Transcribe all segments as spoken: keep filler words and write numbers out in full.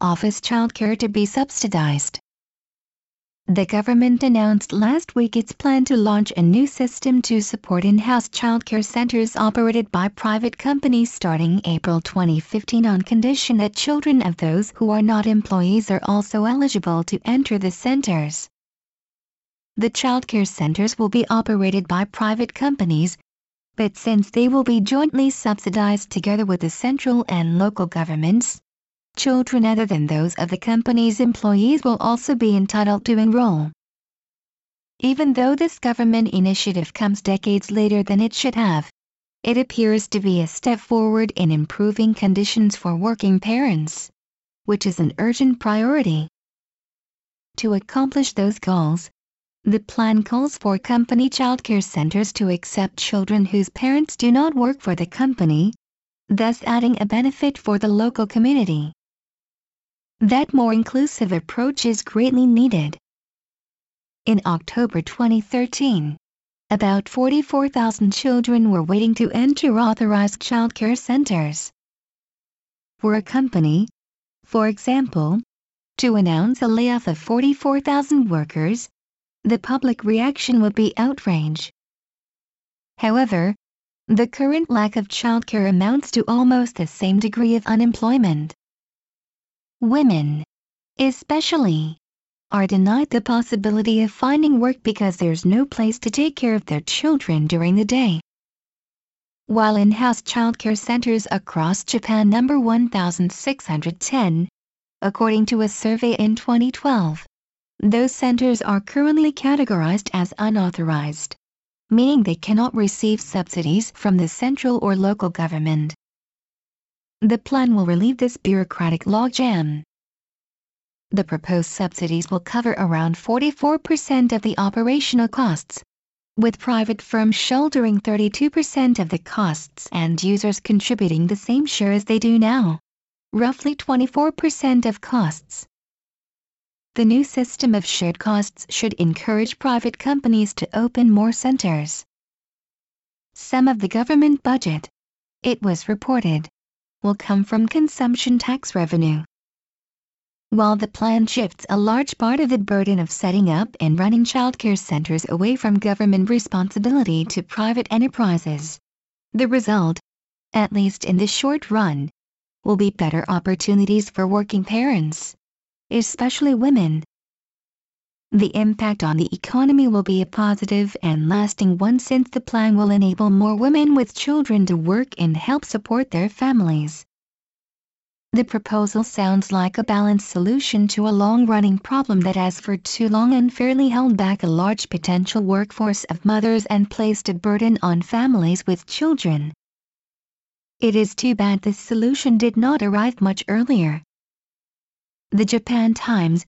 office childcare to be subsidized. The government announced last week its plan to launch a new system to support in-house childcare centers operated by private companies starting April twenty fifteen on condition that children of those who are not employees are also eligible to enter the centers. The childcare centers will be operated by private companies, but since they will be jointly subsidized together with the central and local governments, children other than those of the company's employees will also be entitled to enroll. Even though this government initiative comes decades later than it should have, it appears to be a step forward in improving conditions for working parents, which is an urgent priority. To accomplish those goals, the plan calls for company childcare centers to accept children whose parents do not work for the company, thus adding a benefit for the local community. That more inclusive approach is greatly needed. In October twenty thirteen, about forty-four thousand children were waiting to enter authorized childcare centers. For a company, for example, to announce a layoff of forty-four thousand workers, the public reaction would be outrage. However, the current lack of childcare amounts to almost the same degree of unemployment. Women, especially, are denied the possibility of finding work because there's no place to take care of their children during the day. While in-house childcare centers across Japan number one thousand six hundred ten, according to a survey in twenty twelve, those centers are currently categorized as unauthorized, meaning they cannot receive subsidies from the central or local government. The plan will relieve this bureaucratic logjam. The proposed subsidies will cover around forty-four percent of the operational costs, with private firms shouldering thirty-two percent of the costs and users contributing the same share as they do now, roughly twenty-four percent of costs. The new system of shared costs should encourage private companies to open more centers. Some of the government budget, it was reported, will come from consumption tax revenue. While the plan shifts a large part of the burden of setting up and running childcare centers away from government responsibility to private enterprises, the result, at least in the short run, will be better opportunities for working parents, especially women. The impact on the economy will be a positive and lasting one, since the plan will enable more women with children to work and help support their families. The proposal sounds like a balanced solution to a long-running problem that has for too long unfairly held back a large potential workforce of mothers and placed a burden on families with children. It is too bad this solution did not arrive much earlier. The Japan Times,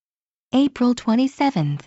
April twenty-seventh.